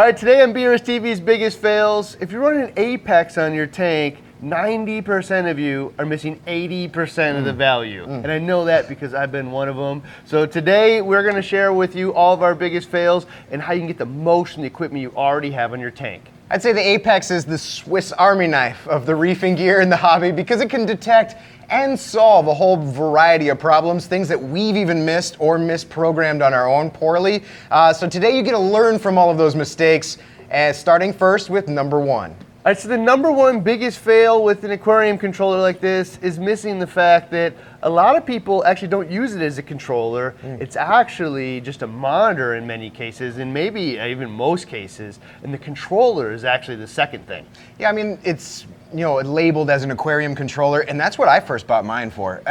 All right, today on BRS TV's Biggest Fails, if you're running Apex on your tank, 90% of you are missing 80% of the value. And I know that because I've been one of them. So today we're gonna share with you all of our biggest fails and how you can get the most from the equipment you already have on your tank. I'd say the Apex is the Swiss Army knife of the reefing gear in the hobby because it can detect and solve a whole variety of problems, things that we've even missed or misprogrammed on our own poorly. So today you get to learn from all of those mistakes, starting first with number one. All right, so the number one biggest fail with an aquarium controller like this is missing the fact that a lot of people actually don't use it as a controller. It's actually just a monitor in many cases, and maybe even most cases, and the controller is actually the second thing. Yeah, I mean, it's, you know, labeled as an aquarium controller, and that's what I first bought mine for.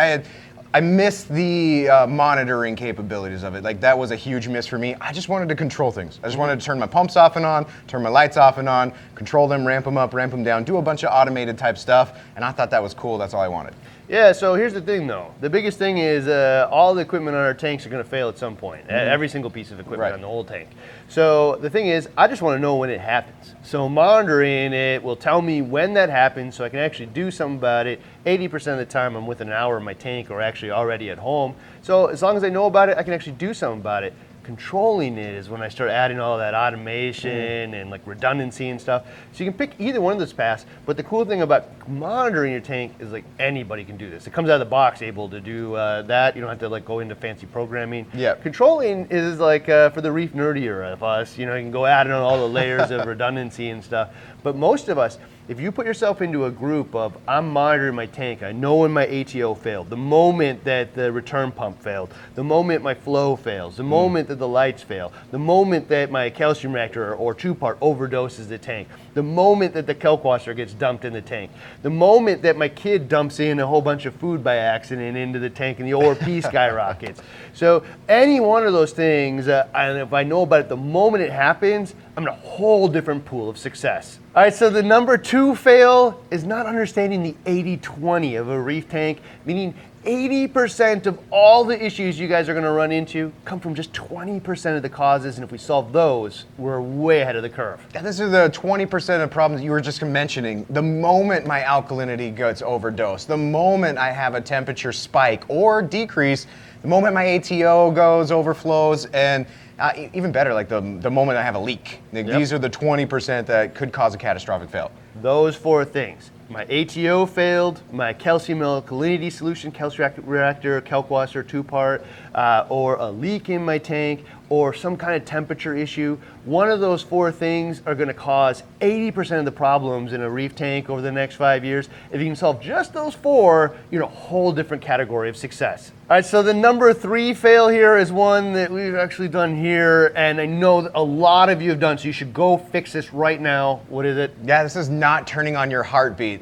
I missed the monitoring capabilities of it. Like, that was a huge miss for me. I just wanted to control things. I just wanted to turn my pumps off and on, turn my lights off and on, control them, ramp them up, ramp them down, do a bunch of automated type stuff, and I thought that was cool. That's all I wanted. Yeah, so here's the thing though. The biggest thing is all the equipment on our tanks are gonna fail at some point. Every single piece of equipment on the whole tank. So the thing is, I just wanna know when it happens. So monitoring it will tell me when that happens so I can actually do something about it. 80% of the time I'm within an hour of my tank or actually already at home. So as long as I know about it, I can actually do something about it. Controlling it is when I start adding all that automation and like redundancy and stuff. So you can pick either one of those paths, but the cool thing about monitoring your tank is like anybody can do this. It comes out of the box able to do that. You don't have to like go into fancy programming. Yeah. Controlling is like for the reef nerdier of us, you know, you can go add in all the layers of redundancy and stuff. But most of us, if you put yourself into a group of, I'm monitoring my tank, I know when my ATO failed, the moment that the return pump failed, the moment my flow fails, the moment that the lights fail, the moment that my calcium reactor or two-part overdoses the tank, the moment that the kelp washer gets dumped in the tank, the moment that my kid dumps in a whole bunch of food by accident into the tank and the ORP skyrockets. So any one of those things, and if I know about it the moment it happens, I'm in a whole different pool of success. All right, so the number two fail is not understanding the 80-20 of a reef tank, meaning 80% of all the issues you guys are gonna run into come from just 20% of the causes, and if we solve those, we're way ahead of the curve. Yeah, this is the 20% of problems you were just mentioning. The moment my alkalinity gets overdosed, the moment I have a temperature spike or decrease, the moment my ATO goes, overflows, and even better, like the moment I have a leak. Like, these are the 20% that could cause a catastrophic fail. Those four things. My ATO failed, my calcium alkalinity solution, calcium reactor, kelp washer, two-part, or a leak in my tank, or some kind of temperature issue. One of those four things are gonna cause 80% of the problems in a reef tank over the next 5 years. If you can solve just those four, you're in a whole different category of success. All right, so the number three fail here is one that we've actually done here, and I know that a lot of you have done, so you should go fix this right now. What is it? Yeah, this is not turning on your heartbeat.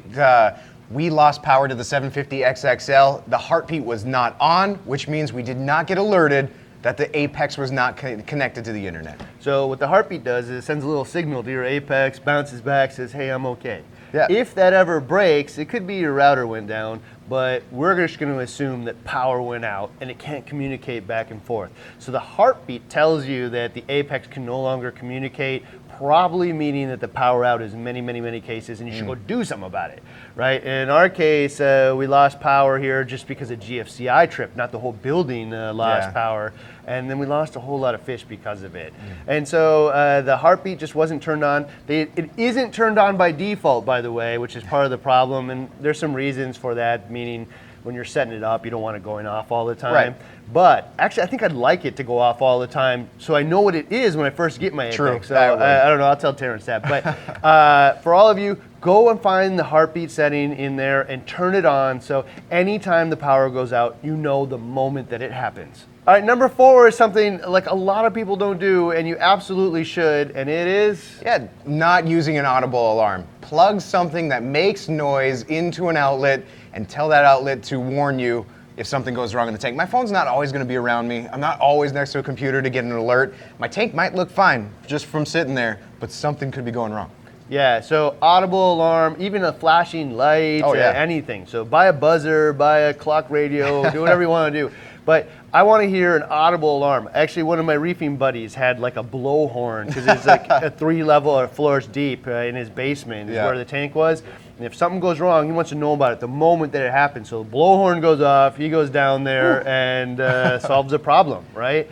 We lost power to the 750 XXL. The heartbeat was not on, which means we did not get alerted that the Apex was not connected to the internet. So what the heartbeat does is it sends a little signal to your Apex, bounces back, says, hey, I'm okay. Yeah. If that ever breaks, it could be your router went down, but we're just gonna assume that power went out and it can't communicate back and forth. So the heartbeat tells you that the Apex can no longer communicate, probably meaning that the power out is in many cases, and you should go do something about it, right? In our case, we lost power here just because a GFCI trip, not the whole building lost power, and then we lost a whole lot of fish because of it. And so the heartbeat just wasn't turned on. It isn't turned on by default, by the way, which is part of the problem, and there's some reasons for that, meaning when you're setting it up, you don't want it going off all the time. Right. But actually, I think I'd like it to go off all the time so I know what it is when I first get my Apex. So I don't know, I'll tell Terrence that. But for all of you, go and find the heartbeat setting in there and turn it on so anytime the power goes out, you know the moment that it happens. All right, number four is something like a lot of people don't do and you absolutely should, and it is? Yeah, not using an audible alarm. Plug something that makes noise into an outlet and tell that outlet to warn you if something goes wrong in the tank. My phone's not always gonna be around me. I'm not always next to a computer to get an alert. My tank might look fine just from sitting there, but something could be going wrong. Yeah, so audible alarm, even a flashing light, anything. So buy a buzzer, buy a clock radio, do whatever you wanna do. But I want to hear an audible alarm. Actually, one of my reefing buddies had like a blowhorn because it's like a 3 level or floors deep in his basement is where the tank was. And if something goes wrong, he wants to know about it the moment that it happens. So the blowhorn goes off, he goes down there and solves a problem, right?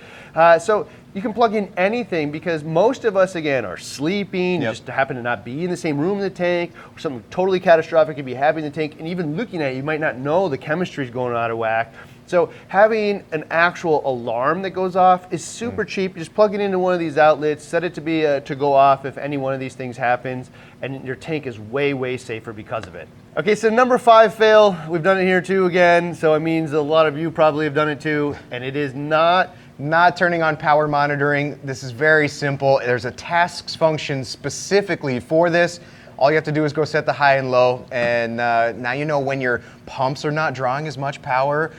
So you can plug in anything because most of us, again, are sleeping, just happen to not be in the same room in the tank, or something totally catastrophic could be happening in the tank, and even looking at it, you might not know the chemistry's going out of whack. So having an actual alarm that goes off is super cheap. You just plug it into one of these outlets, set it to be to go off if any one of these things happens, and your tank is way, way safer because of it. Okay, so number 5 fail, we've done it here too again, so it means a lot of you probably have done it too, and it is not turning on power monitoring. This is very simple. There's a tasks function specifically for this. All you have to do is go set the high and low, and now you know when your pumps are not drawing as much power,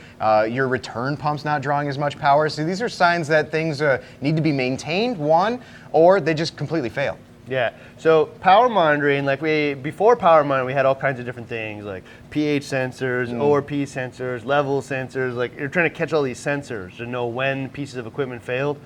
your return pump's not drawing as much power. So these are signs that things need to be maintained, one, or they just completely fail. Yeah, so power monitoring, like before power monitoring, we had all kinds of different things, like pH sensors, ORP sensors, level sensors, like you're trying to catch all these sensors to know when pieces of equipment failed.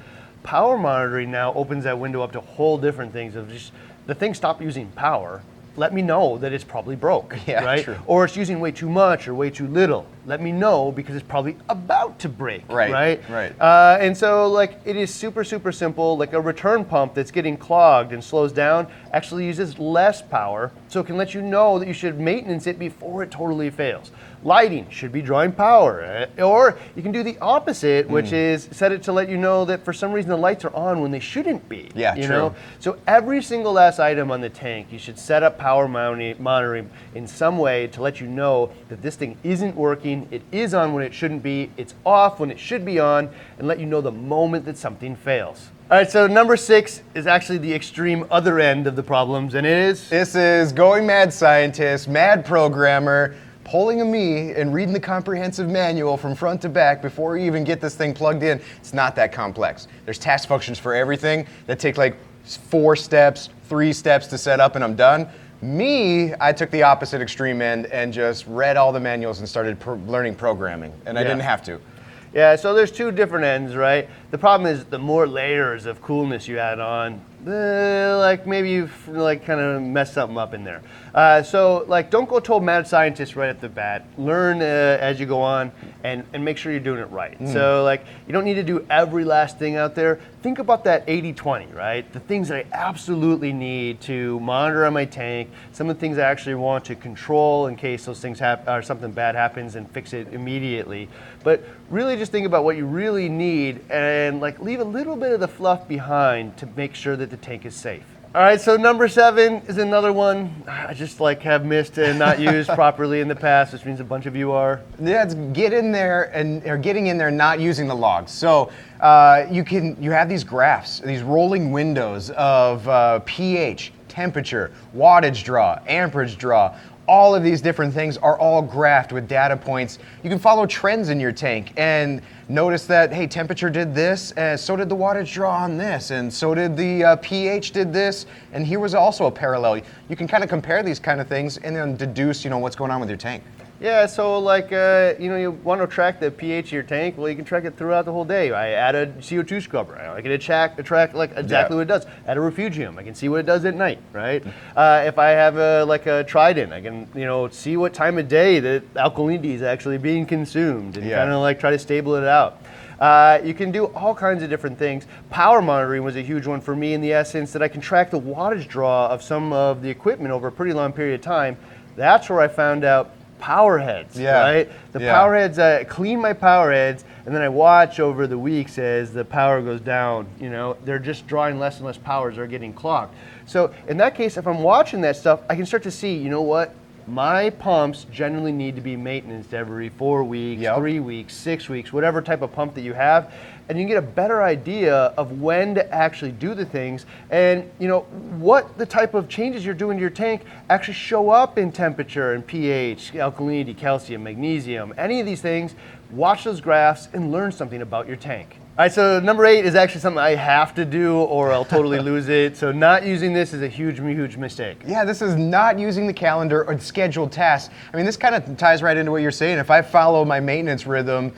Power monitoring now opens that window up to whole different things of just, the thing stopped using power, let me know that it's probably broke, right? True. Or it's using way too much or way too little. Let me know because it's probably about to break, right? And so like it is super, super simple. Like a return pump that's getting clogged and slows down actually uses less power, so it can let you know that you should maintenance it before it totally fails. Lighting should be drawing power, or you can do the opposite, which is set it to let you know that for some reason the lights are on when they shouldn't be. Know? So every single last item on the tank, you should set up power monitoring in some way to let you know that this thing isn't working, it is on when it shouldn't be, it's off when it should be on, and let you know the moment that something fails. All right, so number 6 is actually the extreme other end of the problems, and it is? This is going mad scientist, mad programmer, pulling a me and reading the comprehensive manual from front to back before you even get this thing plugged in. It's not that complex. There's task functions for everything that take like 4 steps, 3 steps to set up and I'm done. Me, I took the opposite extreme end and just read all the manuals and started learning programming, and I didn't have to. Yeah, so there's 2 different ends, right? The problem is the more layers of coolness you add on, like maybe you've like kind of messed something up in there. So like don't go to a mad scientist right at the bat. Learn as you go on and make sure you're doing it right. So like you don't need to do every last thing out there. Think about that 80-20, right? The things that I absolutely need to monitor on my tank, some of the things I actually want to control in case those things happen or something bad happens and fix it immediately. But really just think about what you really need and like leave a little bit of the fluff behind to make sure that the tank is safe. All right, so number 7 is another one I just like have missed and not used properly in the past, which means a bunch of you are. Yeah, it's get in there and or getting in there not using the logs. So you have these graphs, these rolling windows of pH, temperature, wattage draw, amperage draw. All of these different things are all graphed with data points. You can follow trends in your tank and notice that, hey, temperature did this, so did the wattage draw on this, and so did the pH did this, and here was also a parallel. You can kind of compare these kind of things and then deduce, what's going on with your tank. Yeah, so like, you want to track the pH of your tank, well, you can track it throughout the whole day. I add a CO2 scrubber, I can track like exactly what it does. Add a refugium, I can see what it does at night, right? If I have a Trident, I can, see what time of day the alkalinity is actually being consumed and kind of like try to stable it out. You can do all kinds of different things. Power monitoring was a huge one for me in the essence that I can track the wattage draw of some of the equipment over a pretty long period of time. That's where I found out power heads, right? The power heads, I clean my power heads, and then I watch over the weeks as the power goes down, they're just drawing less and less power as they're getting clogged. So in that case, if I'm watching that stuff, I can start to see, my pumps generally need to be maintenanced every 4 weeks, 3 weeks, 6 weeks, whatever type of pump that you have. And you can get a better idea of when to actually do the things and what the type of changes you're doing to your tank actually show up in temperature and pH, alkalinity, calcium, magnesium, any of these things. Watch those graphs and learn something about your tank. All right, so number 8 is actually something I have to do or I'll totally lose it. So not using this is a huge, huge mistake. Yeah, this is not using the calendar or the scheduled tasks. I mean, this kind of ties right into what you're saying. If I follow my maintenance rhythm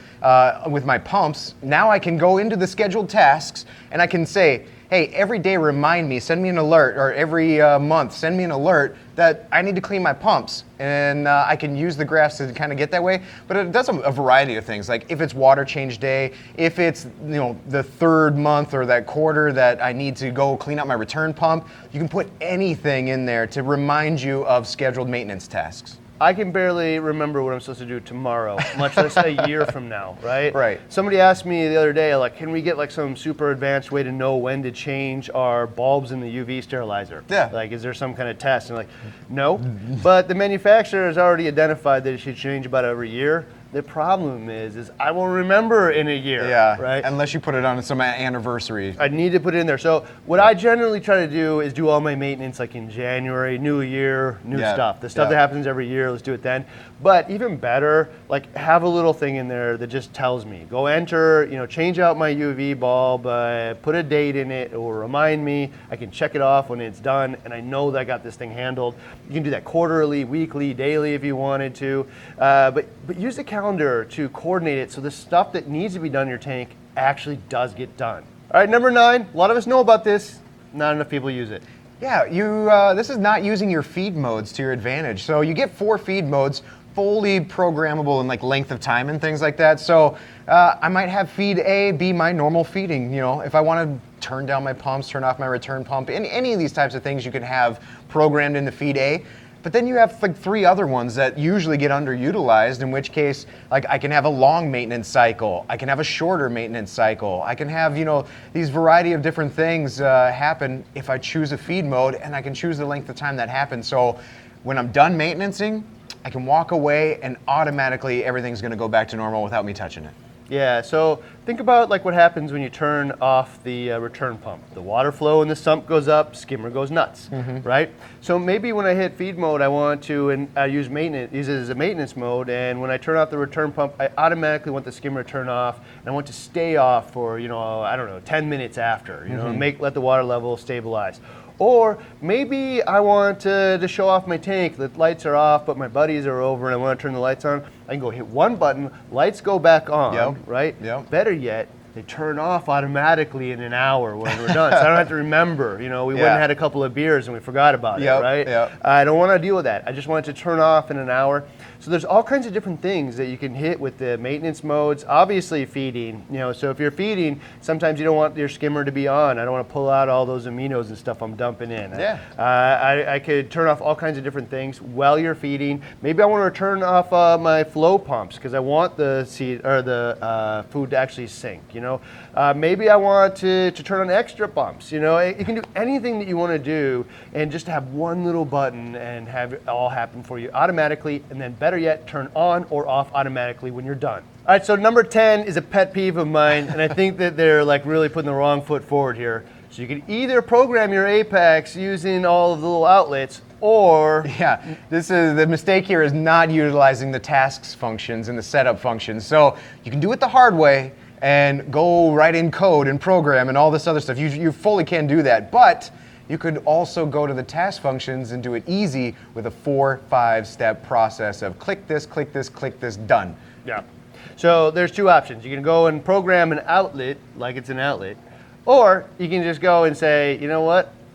with my pumps, now I can go into the scheduled tasks and I can say, hey, every day remind me, send me an alert, or every month send me an alert that I need to clean my pumps, and I can use the graphs to kind of get that way. But it does a variety of things, like if it's water change day, if it's the third month or that quarter that I need to go clean out my return pump, you can put anything in there to remind you of scheduled maintenance tasks. I can barely remember what I'm supposed to do tomorrow, much less a year from now, right? Right. Somebody asked me the other day, like, can we get like some super advanced way to know when to change our bulbs in the UV sterilizer? Yeah. Like, is there some kind of test? And I'm like, no. But the manufacturer has already identified that it should change about every year. The problem is I won't remember in a year, yeah, right? Unless you put it on some anniversary. I need to put it in there. So what I generally try to do is do all my maintenance like in January, new year, new stuff. The stuff that happens every year, let's do it then. But even better, like have a little thing in there that just tells me, go enter, change out my UV bulb, put a date in it, it will remind me. I can check it off when it's done, and I know that I got this thing handled. You can do that quarterly, weekly, daily if you wanted to, but use the calendar to coordinate it so the stuff that needs to be done in your tank actually does get done. All right, number 9, a lot of us know about this, not enough people use it. Yeah, this is not using your feed modes to your advantage. So you get 4 feed modes, fully programmable in like length of time and things like that. So I might have feed A be my normal feeding. If I want to turn down my pumps, turn off my return pump, and any of these types of things you can have programmed into feed A. But then you have like 3 other ones that usually get underutilized, in which case, like I can have a long maintenance cycle, I can have a shorter maintenance cycle, I can have, these variety of different things happen if I choose a feed mode, and I can choose the length of time that happens. So when I'm done maintenancing, I can walk away and automatically everything's gonna go back to normal without me touching it. Yeah, so think about like what happens when you turn off the return pump. The water flow in the sump goes up, skimmer goes nuts, right? So maybe when I hit feed mode, I want to, and I use it as a maintenance mode, and when I turn off the return pump, I automatically want the skimmer to turn off, and I want to stay off for, 10 minutes after, let the water level stabilize. Or maybe I want to show off my tank, the lights are off, but my buddies are over and I want to turn the lights on. I can go hit one button, lights go back on, right? Yep. Better yet, they turn off automatically in an hour when we're done. So I don't have to remember, we went and had a couple of beers and we forgot about it, right? Yep. I don't want to deal with that. I just want it to turn off in an hour. So there's all kinds of different things that you can hit with the maintenance modes. Obviously feeding, so if you're feeding, sometimes you don't want your skimmer to be on. I don't want to pull out all those aminos and stuff I'm dumping in. Yeah. I could turn off all kinds of different things while you're feeding. Maybe I want to turn off my flow pumps because I want the food to actually sink, Maybe I want to turn on extra pumps. You can do anything that you want to do and just have one little button and have it all happen for you automatically, and then better yet, turn on or off automatically when you're done. All right, so number 10 is a pet peeve of mine, and I think that they're like really putting the wrong foot forward here. So you can either program your Apex using all of the little outlets, or this is the mistake here is not utilizing the tasks functions and the setup functions. So you can do it the hard way and go write in code and program and all this other stuff. You fully can do that, but you could also go to the task functions and do it easy with a 4-5 step process of click this, click this, click this, done. Yeah, so there's 2 options. You can go and program an outlet like it's an outlet, or you can just go and say,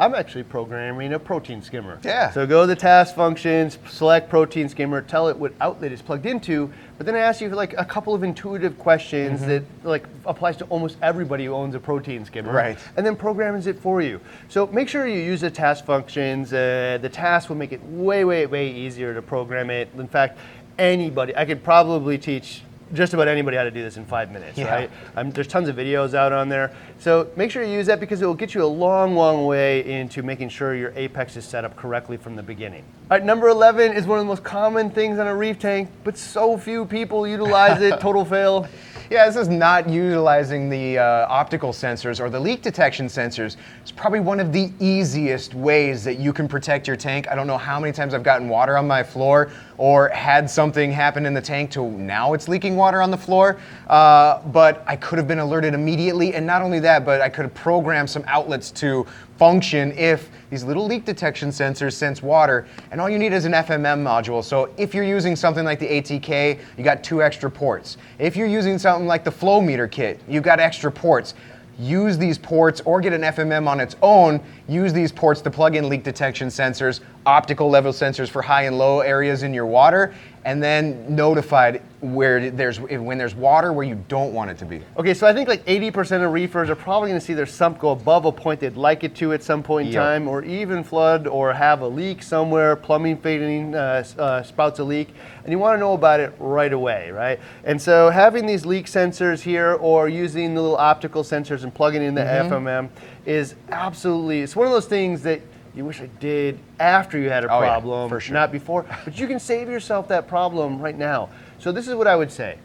I'm actually programming a protein skimmer. Yeah. So go to the task functions, select protein skimmer, tell it what outlet it's plugged into, but then I ask you like a couple of intuitive questions that like applies to almost everybody who owns a protein skimmer. Right. And then programs it for you. So make sure you use the task functions. The task will make it way, way, way easier to program it. In fact, I could probably teach just about anybody how to do this in 5 minutes, right? There's tons of videos out on there. So make sure you use that because it will get you a long, long way into making sure your Apex is set up correctly from the beginning. All right, number 11 is one of the most common things on a reef tank, but so few people utilize it, total fail. Yeah, this is not utilizing the optical sensors or the leak detection sensors. It's probably one of the easiest ways that you can protect your tank. I don't know how many times I've gotten water on my floor or had something happen in the tank to now it's leaking water on the floor, but I could have been alerted immediately. And not only that, but I could have programmed some outlets to function if these little leak detection sensors sense water, and all you need is an FMM module. So if you're using something like the ATK, you got 2 extra ports. If you're using something like the flow meter kit, you've got extra ports. Use these ports or get an FMM on its own. Use these ports to plug in leak detection sensors, optical level sensors for high and low areas in your water, and then notified when there's water where you don't want it to be. Okay, so I think like 80% of reefers are probably going to see their sump go above a point they'd like it to at some point in time, or even flood or have a leak somewhere, plumbing fading, spouts a leak, and you want to know about it right away, right? And so having these leak sensors here or using the little optical sensors and plugging in the FMM is absolutely, it's one of those things that you wish I did after you had a problem, for sure. Not before, but you can save yourself that problem right now. So this is what I would say.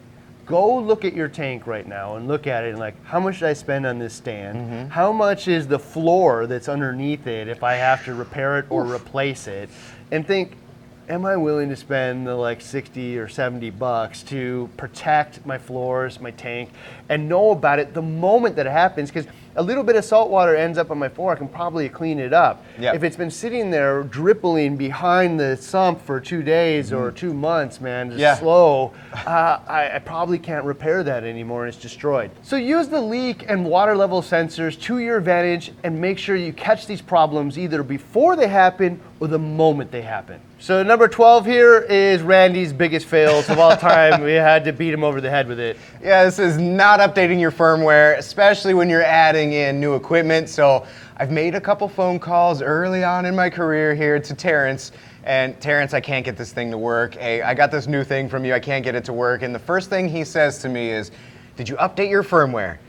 Go look at your tank right now and look at it and like, how much did I spend on this stand? Mm-hmm. How much is the floor that's underneath it if I have to repair it or replace it? And think, am I willing to spend the like $60 or $70 to protect my floors, my tank, and know about it the moment that it happens? Because a little bit of salt water ends up on my floor, I can probably clean it up. Yep. If it's been sitting there dripping behind the sump for 2 days or 2 months, man, just slow, I probably can't repair that anymore and it's destroyed. So use the leak and water level sensors to your advantage and make sure you catch these problems either before they happen or the moment they happen. So number 12 here is Randy's biggest fails of all time. We had to beat him over the head with it. Yeah, this is not updating your firmware, especially when you're adding in new equipment. So I've made a couple phone calls early on in my career here to Terrence. And Terrence, I can't get this thing to work. Hey, I got this new thing from you, I can't get it to work. And the first thing he says to me is, did you update your firmware?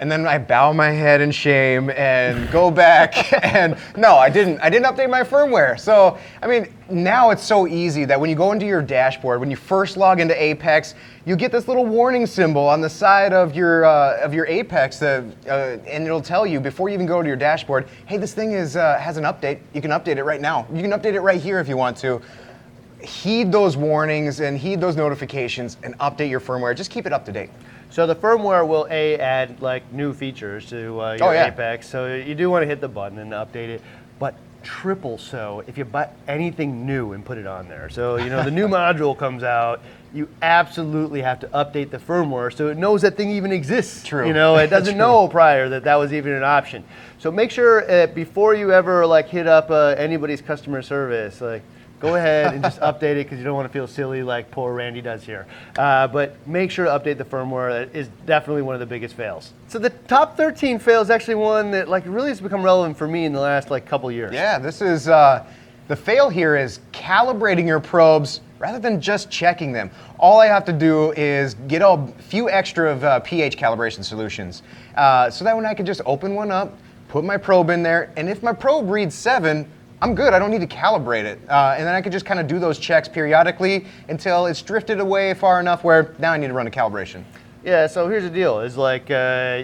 And then I bow my head in shame and go back and no, I didn't update my firmware. So, I mean, now it's so easy that when you go into your dashboard, when you first log into Apex, you get this little warning symbol on the side of your Apex, and it'll tell you before you even go to your dashboard, hey, this thing has an update. You can update it right now. You can update it right here if you want to. Heed those warnings and heed those notifications and update your firmware. Just keep it up to date. So the firmware will add like new features to your Apex, so you do want to hit the button and update it, but triple so if you buy anything new and put it on there. So you know the new module comes out, you absolutely have to update the firmware so it knows that thing even exists. True. You know, it doesn't know prior that was even an option. So make sure before you ever like hit up anybody's customer service, like, go ahead and just update it because you don't want to feel silly like poor Randy does here. But make sure to update the firmware. That is definitely one of the biggest fails. So the top 13 fail is actually one that like really has become relevant for me in the last like couple years. Yeah, this is the fail here is calibrating your probes rather than just checking them. All I have to do is get a few extra of pH calibration solutions so that when I can just open one up, put my probe in there, and if my probe reads 7, I'm good, I don't need to calibrate it. And then I could just kind of do those checks periodically until it's drifted away far enough where now I need to run a calibration. Yeah, so here's the deal, is like you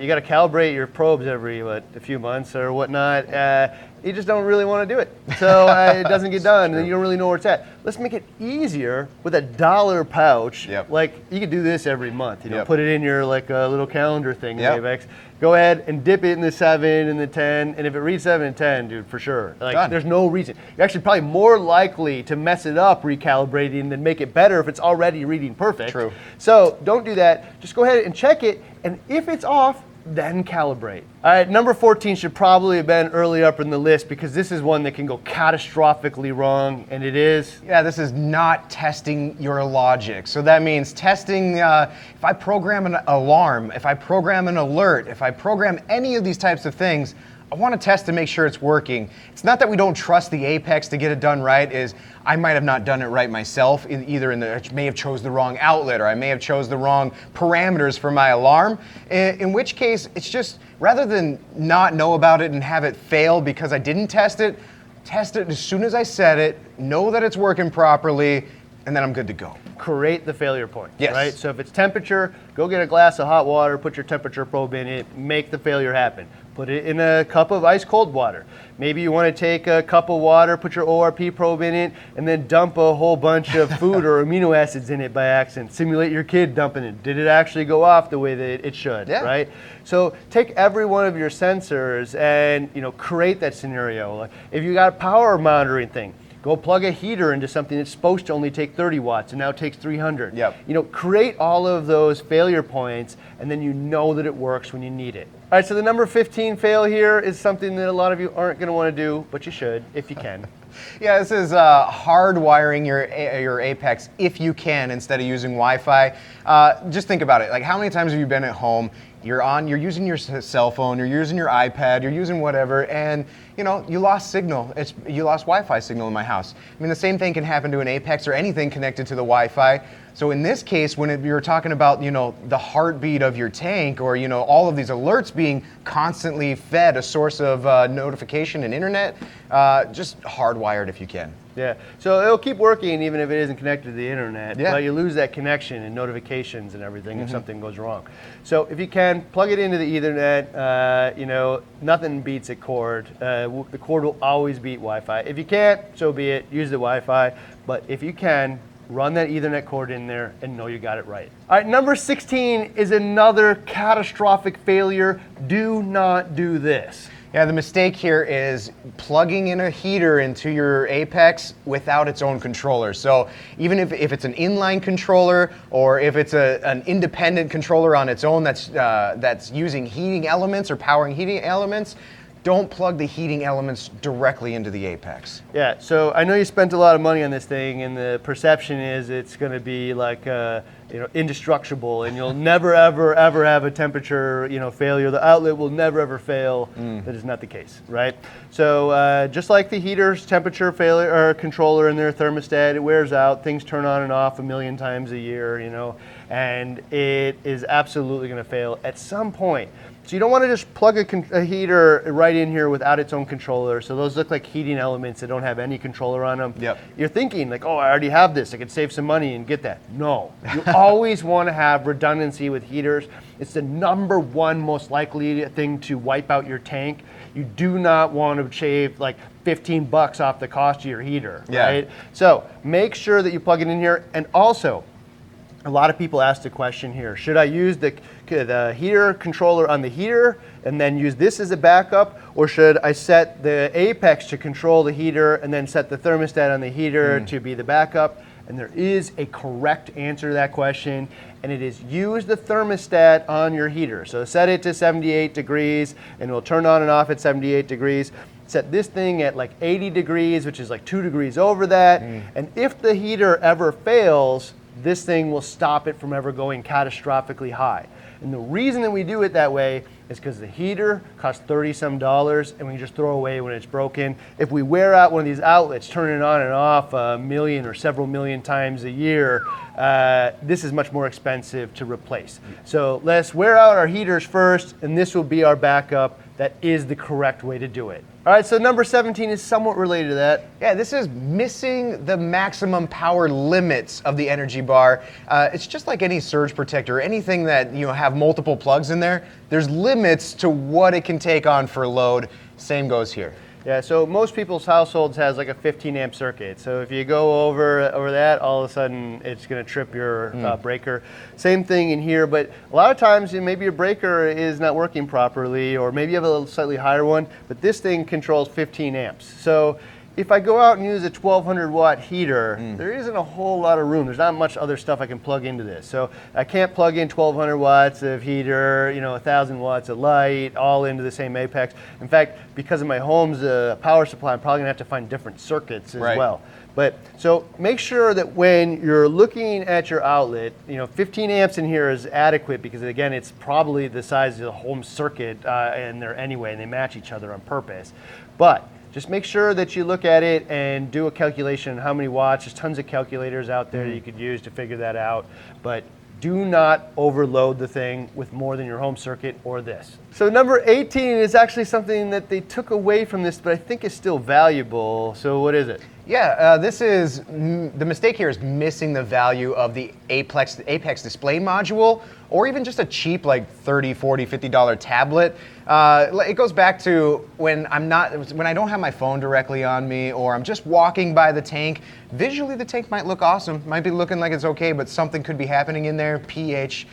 gotta calibrate your probes every, a few months or whatnot. You just don't really wanna do it. So it doesn't get done and you don't really know where it's at. Let's make it easier with a dollar pouch. Yep. Like you could do this every month, you know, put it in your like little calendar thing, Apex. Go ahead and dip it in the 7 and the 10, and if it reads 7 and 10, dude, for sure. Like, done. There's no reason. You're actually probably more likely to mess it up recalibrating than make it better if it's already reading perfect. True. So don't do that. Just go ahead and check it, and if it's off, then calibrate. All right, number 14 should probably have been early up in the list because this is one that can go catastrophically wrong, and it is. Yeah, this is not testing your logic. So that means testing, if I program an alarm, if I program an alert, if I program any of these types of things, I want to test to make sure it's working. It's not that we don't trust the Apex to get it done right, is I might have not done it right myself, I may have chose the wrong outlet or I may have chose the wrong parameters for my alarm, in which case it's just, rather than not know about it and have it fail because I didn't test it as soon as I set it, know that it's working properly, and then I'm good to go. create the failure point, yes, right? So if it's temperature, go get a glass of hot water, put your temperature probe in it, make the failure happen. Put it in a cup of ice cold water. Maybe you want to take a cup of water, put your ORP probe in it, and then dump a whole bunch of food or amino acids in it by accident. Simulate your kid dumping it. Did it actually go off the way that it should, yeah, right? So take every one of your sensors and, you know, create that scenario. If you got a power monitoring thing, go plug a heater into something that's supposed to only take 30 watts and now takes 300. Yep. You know, create all of those failure points, and then you know that it works when you need it. All right, so the number 15 fail here is something that a lot of you aren't going to want to do, but you should if you can. Yeah, this is hardwiring your Apex if you can instead of using Wi-Fi. Just think about it. Like, how many times have you been at home? You're using your cell phone, you're using your iPad, you're using whatever, and you know, you lost signal. You lost Wi-Fi signal in my house. I mean, the same thing can happen to an Apex or anything connected to the Wi-Fi. So in this case, when you're talking about, you know, the heartbeat of your tank, or, you know, all of these alerts being constantly fed, a source of notification and internet, just hardwired if you can. Yeah, so it'll keep working even if it isn't connected to the internet, yeah, but you lose that connection and notifications and everything, mm-hmm, if something goes wrong. So if you can, plug it into the Ethernet. You know, nothing beats a cord. The cord will always beat Wi-Fi. If you can't, so be it, use the Wi-Fi. But if you can, run that Ethernet cord in there and know you got it right. All right, number 16 is another catastrophic failure. Do not do this. Yeah, the mistake here is plugging in a heater into your Apex without its own controller. So even if it's an inline controller, or if it's an independent controller on its own that's using heating elements or powering heating elements, don't plug the heating elements directly into the Apex. Yeah, so I know you spent a lot of money on this thing, and the perception is it's going to be like indestructible, and you'll never, ever, ever have a temperature failure. The outlet will never, ever fail. That is not the case, right? So just like the heater's temperature failure or controller in their thermostat, it wears out. Things turn on and off a million times a year, and it is absolutely going to fail at some point. So you don't want to just plug a heater right in here without its own controller. So those look like heating elements that don't have any controller on them. Yep. You're thinking like, oh, I already have this. I could save some money and get that. No, you always want to have redundancy with heaters. It's the number one most likely thing to wipe out your tank. You do not want to shave like $15 off the cost of your heater, yeah, right? So make sure that you plug it in here. And also, a lot of people ask the question here, should I use the heater controller on the heater and then use this as a backup, or should I set the Apex to control the heater and then set the thermostat on the heater to be the backup? And there is a correct answer to that question, and it is use the thermostat on your heater. So set it to 78 degrees, and it will turn on and off at 78 degrees. Set this thing at like 80 degrees, which is like 2 degrees over that. And if the heater ever fails, this thing will stop it from ever going catastrophically high. And the reason that we do it that way is because the heater costs $30 some, and we can just throw away when it's broken. If we wear out one of these outlets, turn it on and off a million or several million times a year, this is much more expensive to replace. So let's wear out our heaters first, and this will be our backup. That is the correct way to do it. All right, so number 17 is somewhat related to that. Yeah, this is missing the maximum power limits of the energy bar. It's just like any surge protector, anything that have multiple plugs in there, there's limits to what it can take on for load. Same goes here. Yeah, so most people's households has like a 15 amp circuit. So if you go over that, all of a sudden it's gonna trip your breaker. Same thing in here, but a lot of times maybe your breaker is not working properly, or maybe you have a slightly higher one, but this thing controls 15 amps. So if I go out and use a 1200 watt heater, there isn't a whole lot of room. There's not much other stuff I can plug into this. So I can't plug in 1200 watts of heater, 1000 watts of light, all into the same Apex. In fact, because of my home's power supply, I'm probably gonna have to find different circuits as well. But so make sure that when you're looking at your outlet, 15 amps in here is adequate, because again, it's probably the size of the home circuit in there anyway, and they match each other on purpose. But just make sure that you look at it and do a calculation on how many watts. There's tons of calculators out there that you could use to figure that out. But do not overload the thing with more than your home circuit or this. So number 18 is actually something that they took away from this, but I think is still valuable. So what is it? Yeah, this is, the mistake here is missing the value of the Apex display module, or even just a cheap like $30, $40, $50 tablet. It goes back to when I don't have my phone directly on me, or I'm just walking by the tank. Visually, the tank might look awesome, might be looking like it's okay, but something could be happening in there, pH,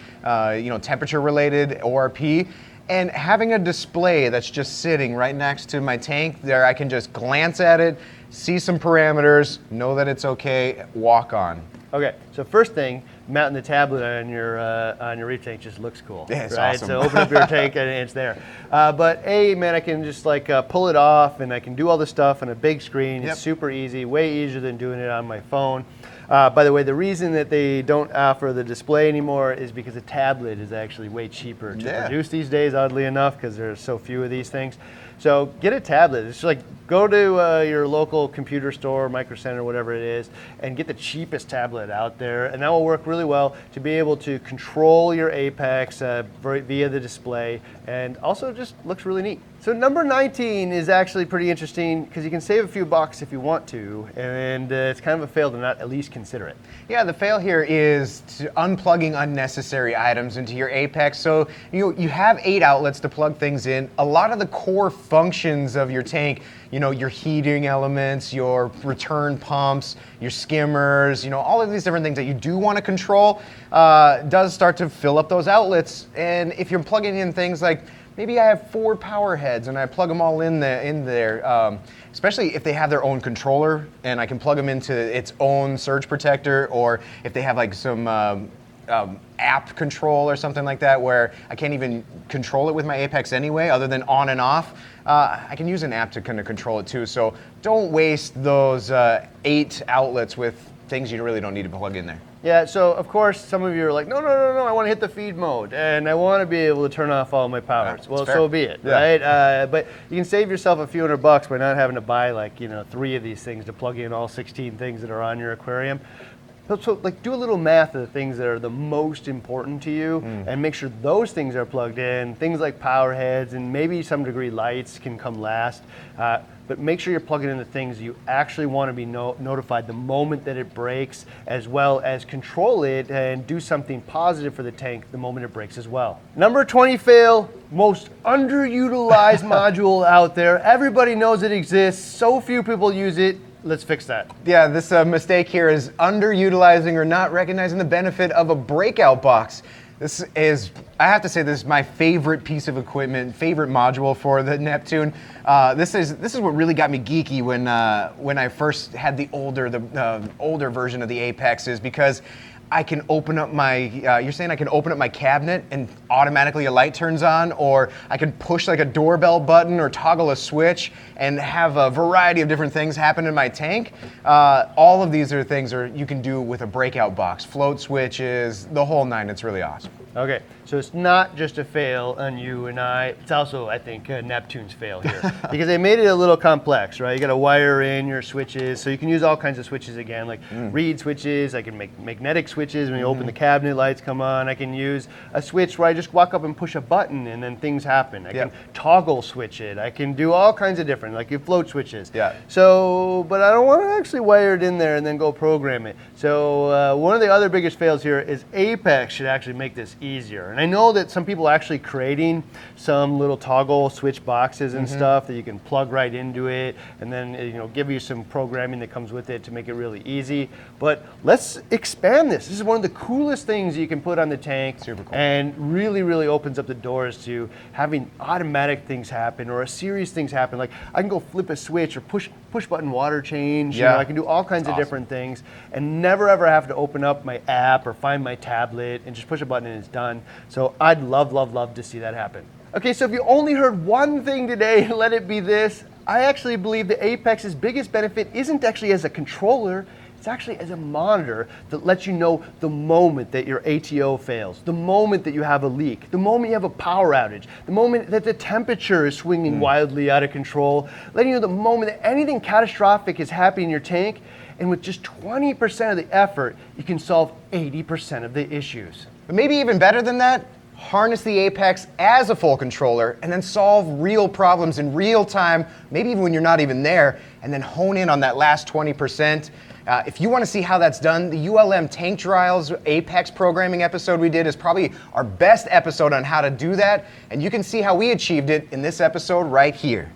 temperature related, ORP. And having a display that's just sitting right next to my tank there, I can just glance at it, see some parameters, know that it's okay, walk on. Okay, so first thing, mounting the tablet on your reef tank just looks cool. Yeah, it's right? Awesome. So open up your tank and it's there. But hey, man, I can just pull it off and I can do all this stuff on a big screen. Yep. It's super easy, way easier than doing it on my phone. By the way, the reason that they don't offer the display anymore is because a tablet is actually way cheaper to produce these days, oddly enough, because there's so few of these things. So get a tablet. It's like go to your local computer store, Micro Center, whatever it is, and get the cheapest tablet out there. And that will work really well to be able to control your Apex via the display, and also just looks really neat. So number 19 is actually pretty interesting because you can save a few bucks if you want to, and it's kind of a fail to not at least consider it. Yeah, the fail here is to unplugging unnecessary items into your Apex. So you have 8 outlets to plug things in. A lot of the core functions of your tank, your heating elements, your return pumps, your skimmers, all of these different things that you do want to control, does start to fill up those outlets. And if you're plugging in things like, maybe I have 4 power heads and I plug them all in there, especially if they have their own controller and I can plug them into its own surge protector, or if they have like some app control or something like that where I can't even control it with my Apex anyway other than on and off. I can use an app to kind of control it too. So don't waste those 8 outlets with things you really don't need to plug in there. Yeah, so of course, some of you are like, no, I want to hit the feed mode, and I want to be able to turn off all my powers. Yeah, well, fair. So be it, right? But you can save yourself a few $100 by not having to buy 3 of these things to plug in all 16 things that are on your aquarium. So do a little math of the things that are the most important to you and make sure those things are plugged in. Things like power heads and maybe some degree lights can come last. But make sure you're plugging in the things you actually want to be notified the moment that it breaks, as well as control it and do something positive for the tank the moment it breaks as well. Number 20 fail, most underutilized module out there. Everybody knows it exists. So few people use it. Let's fix that. Yeah, this mistake here is underutilizing or not recognizing the benefit of a breakout box. I have to say, this is my favorite piece of equipment, favorite module for the Neptune. This is what really got me geeky when I first had the older version of the Apex, is because I can open up my, you're saying I can open up my cabinet and automatically a light turns on, or I can push a doorbell button or toggle a switch and have a variety of different things happen in my tank. All of these are things you can do with a breakout box, float switches, the whole nine. It's really awesome. Okay, so it's not just a fail on you and I, it's also, I think, Neptune's fail here. Because they made it a little complex, right? You gotta wire in your switches, so you can use all kinds of switches again, like reed switches, I can make magnetic switches, when you open the cabinet, lights come on. I can use a switch where I just walk up and push a button and then things happen. I can toggle switch it, I can do all kinds of different, your float switches. Yeah. So, but I don't wanna actually wire it in there and then go program it. So one of the other biggest fails here is Apex should actually make this easier. And I know that some people are actually creating some little toggle switch boxes and stuff that you can plug right into it and then give you some programming that comes with it to make it really easy. But let's expand this. This is one of the coolest things you can put on the tank. Super cool. And really, really opens up the doors to having automatic things happen or a series things happen. Like I can go flip a switch or push button water change. Yeah. I can do all kinds of different things and never ever have to open up my app or find my tablet and just push a button and it's done. So I'd love to see that happen. Okay, so if you only heard one thing today, let it be this. I actually believe the Apex's biggest benefit isn't actually as a controller, it's actually as a monitor that lets you know the moment that your ATO fails, the moment that you have a leak, the moment you have a power outage, the moment that the temperature is swinging wildly out of control, letting you know the moment that anything catastrophic is happening in your tank. And with just 20% of the effort, you can solve 80% of the issues. But maybe even better than that, harness the Apex as a full controller, and then solve real problems in real time, maybe even when you're not even there, and then hone in on that last 20%. If you want to see how that's done, the ULM Tank Trials Apex programming episode we did is probably our best episode on how to do that, and you can see how we achieved it in this episode right here.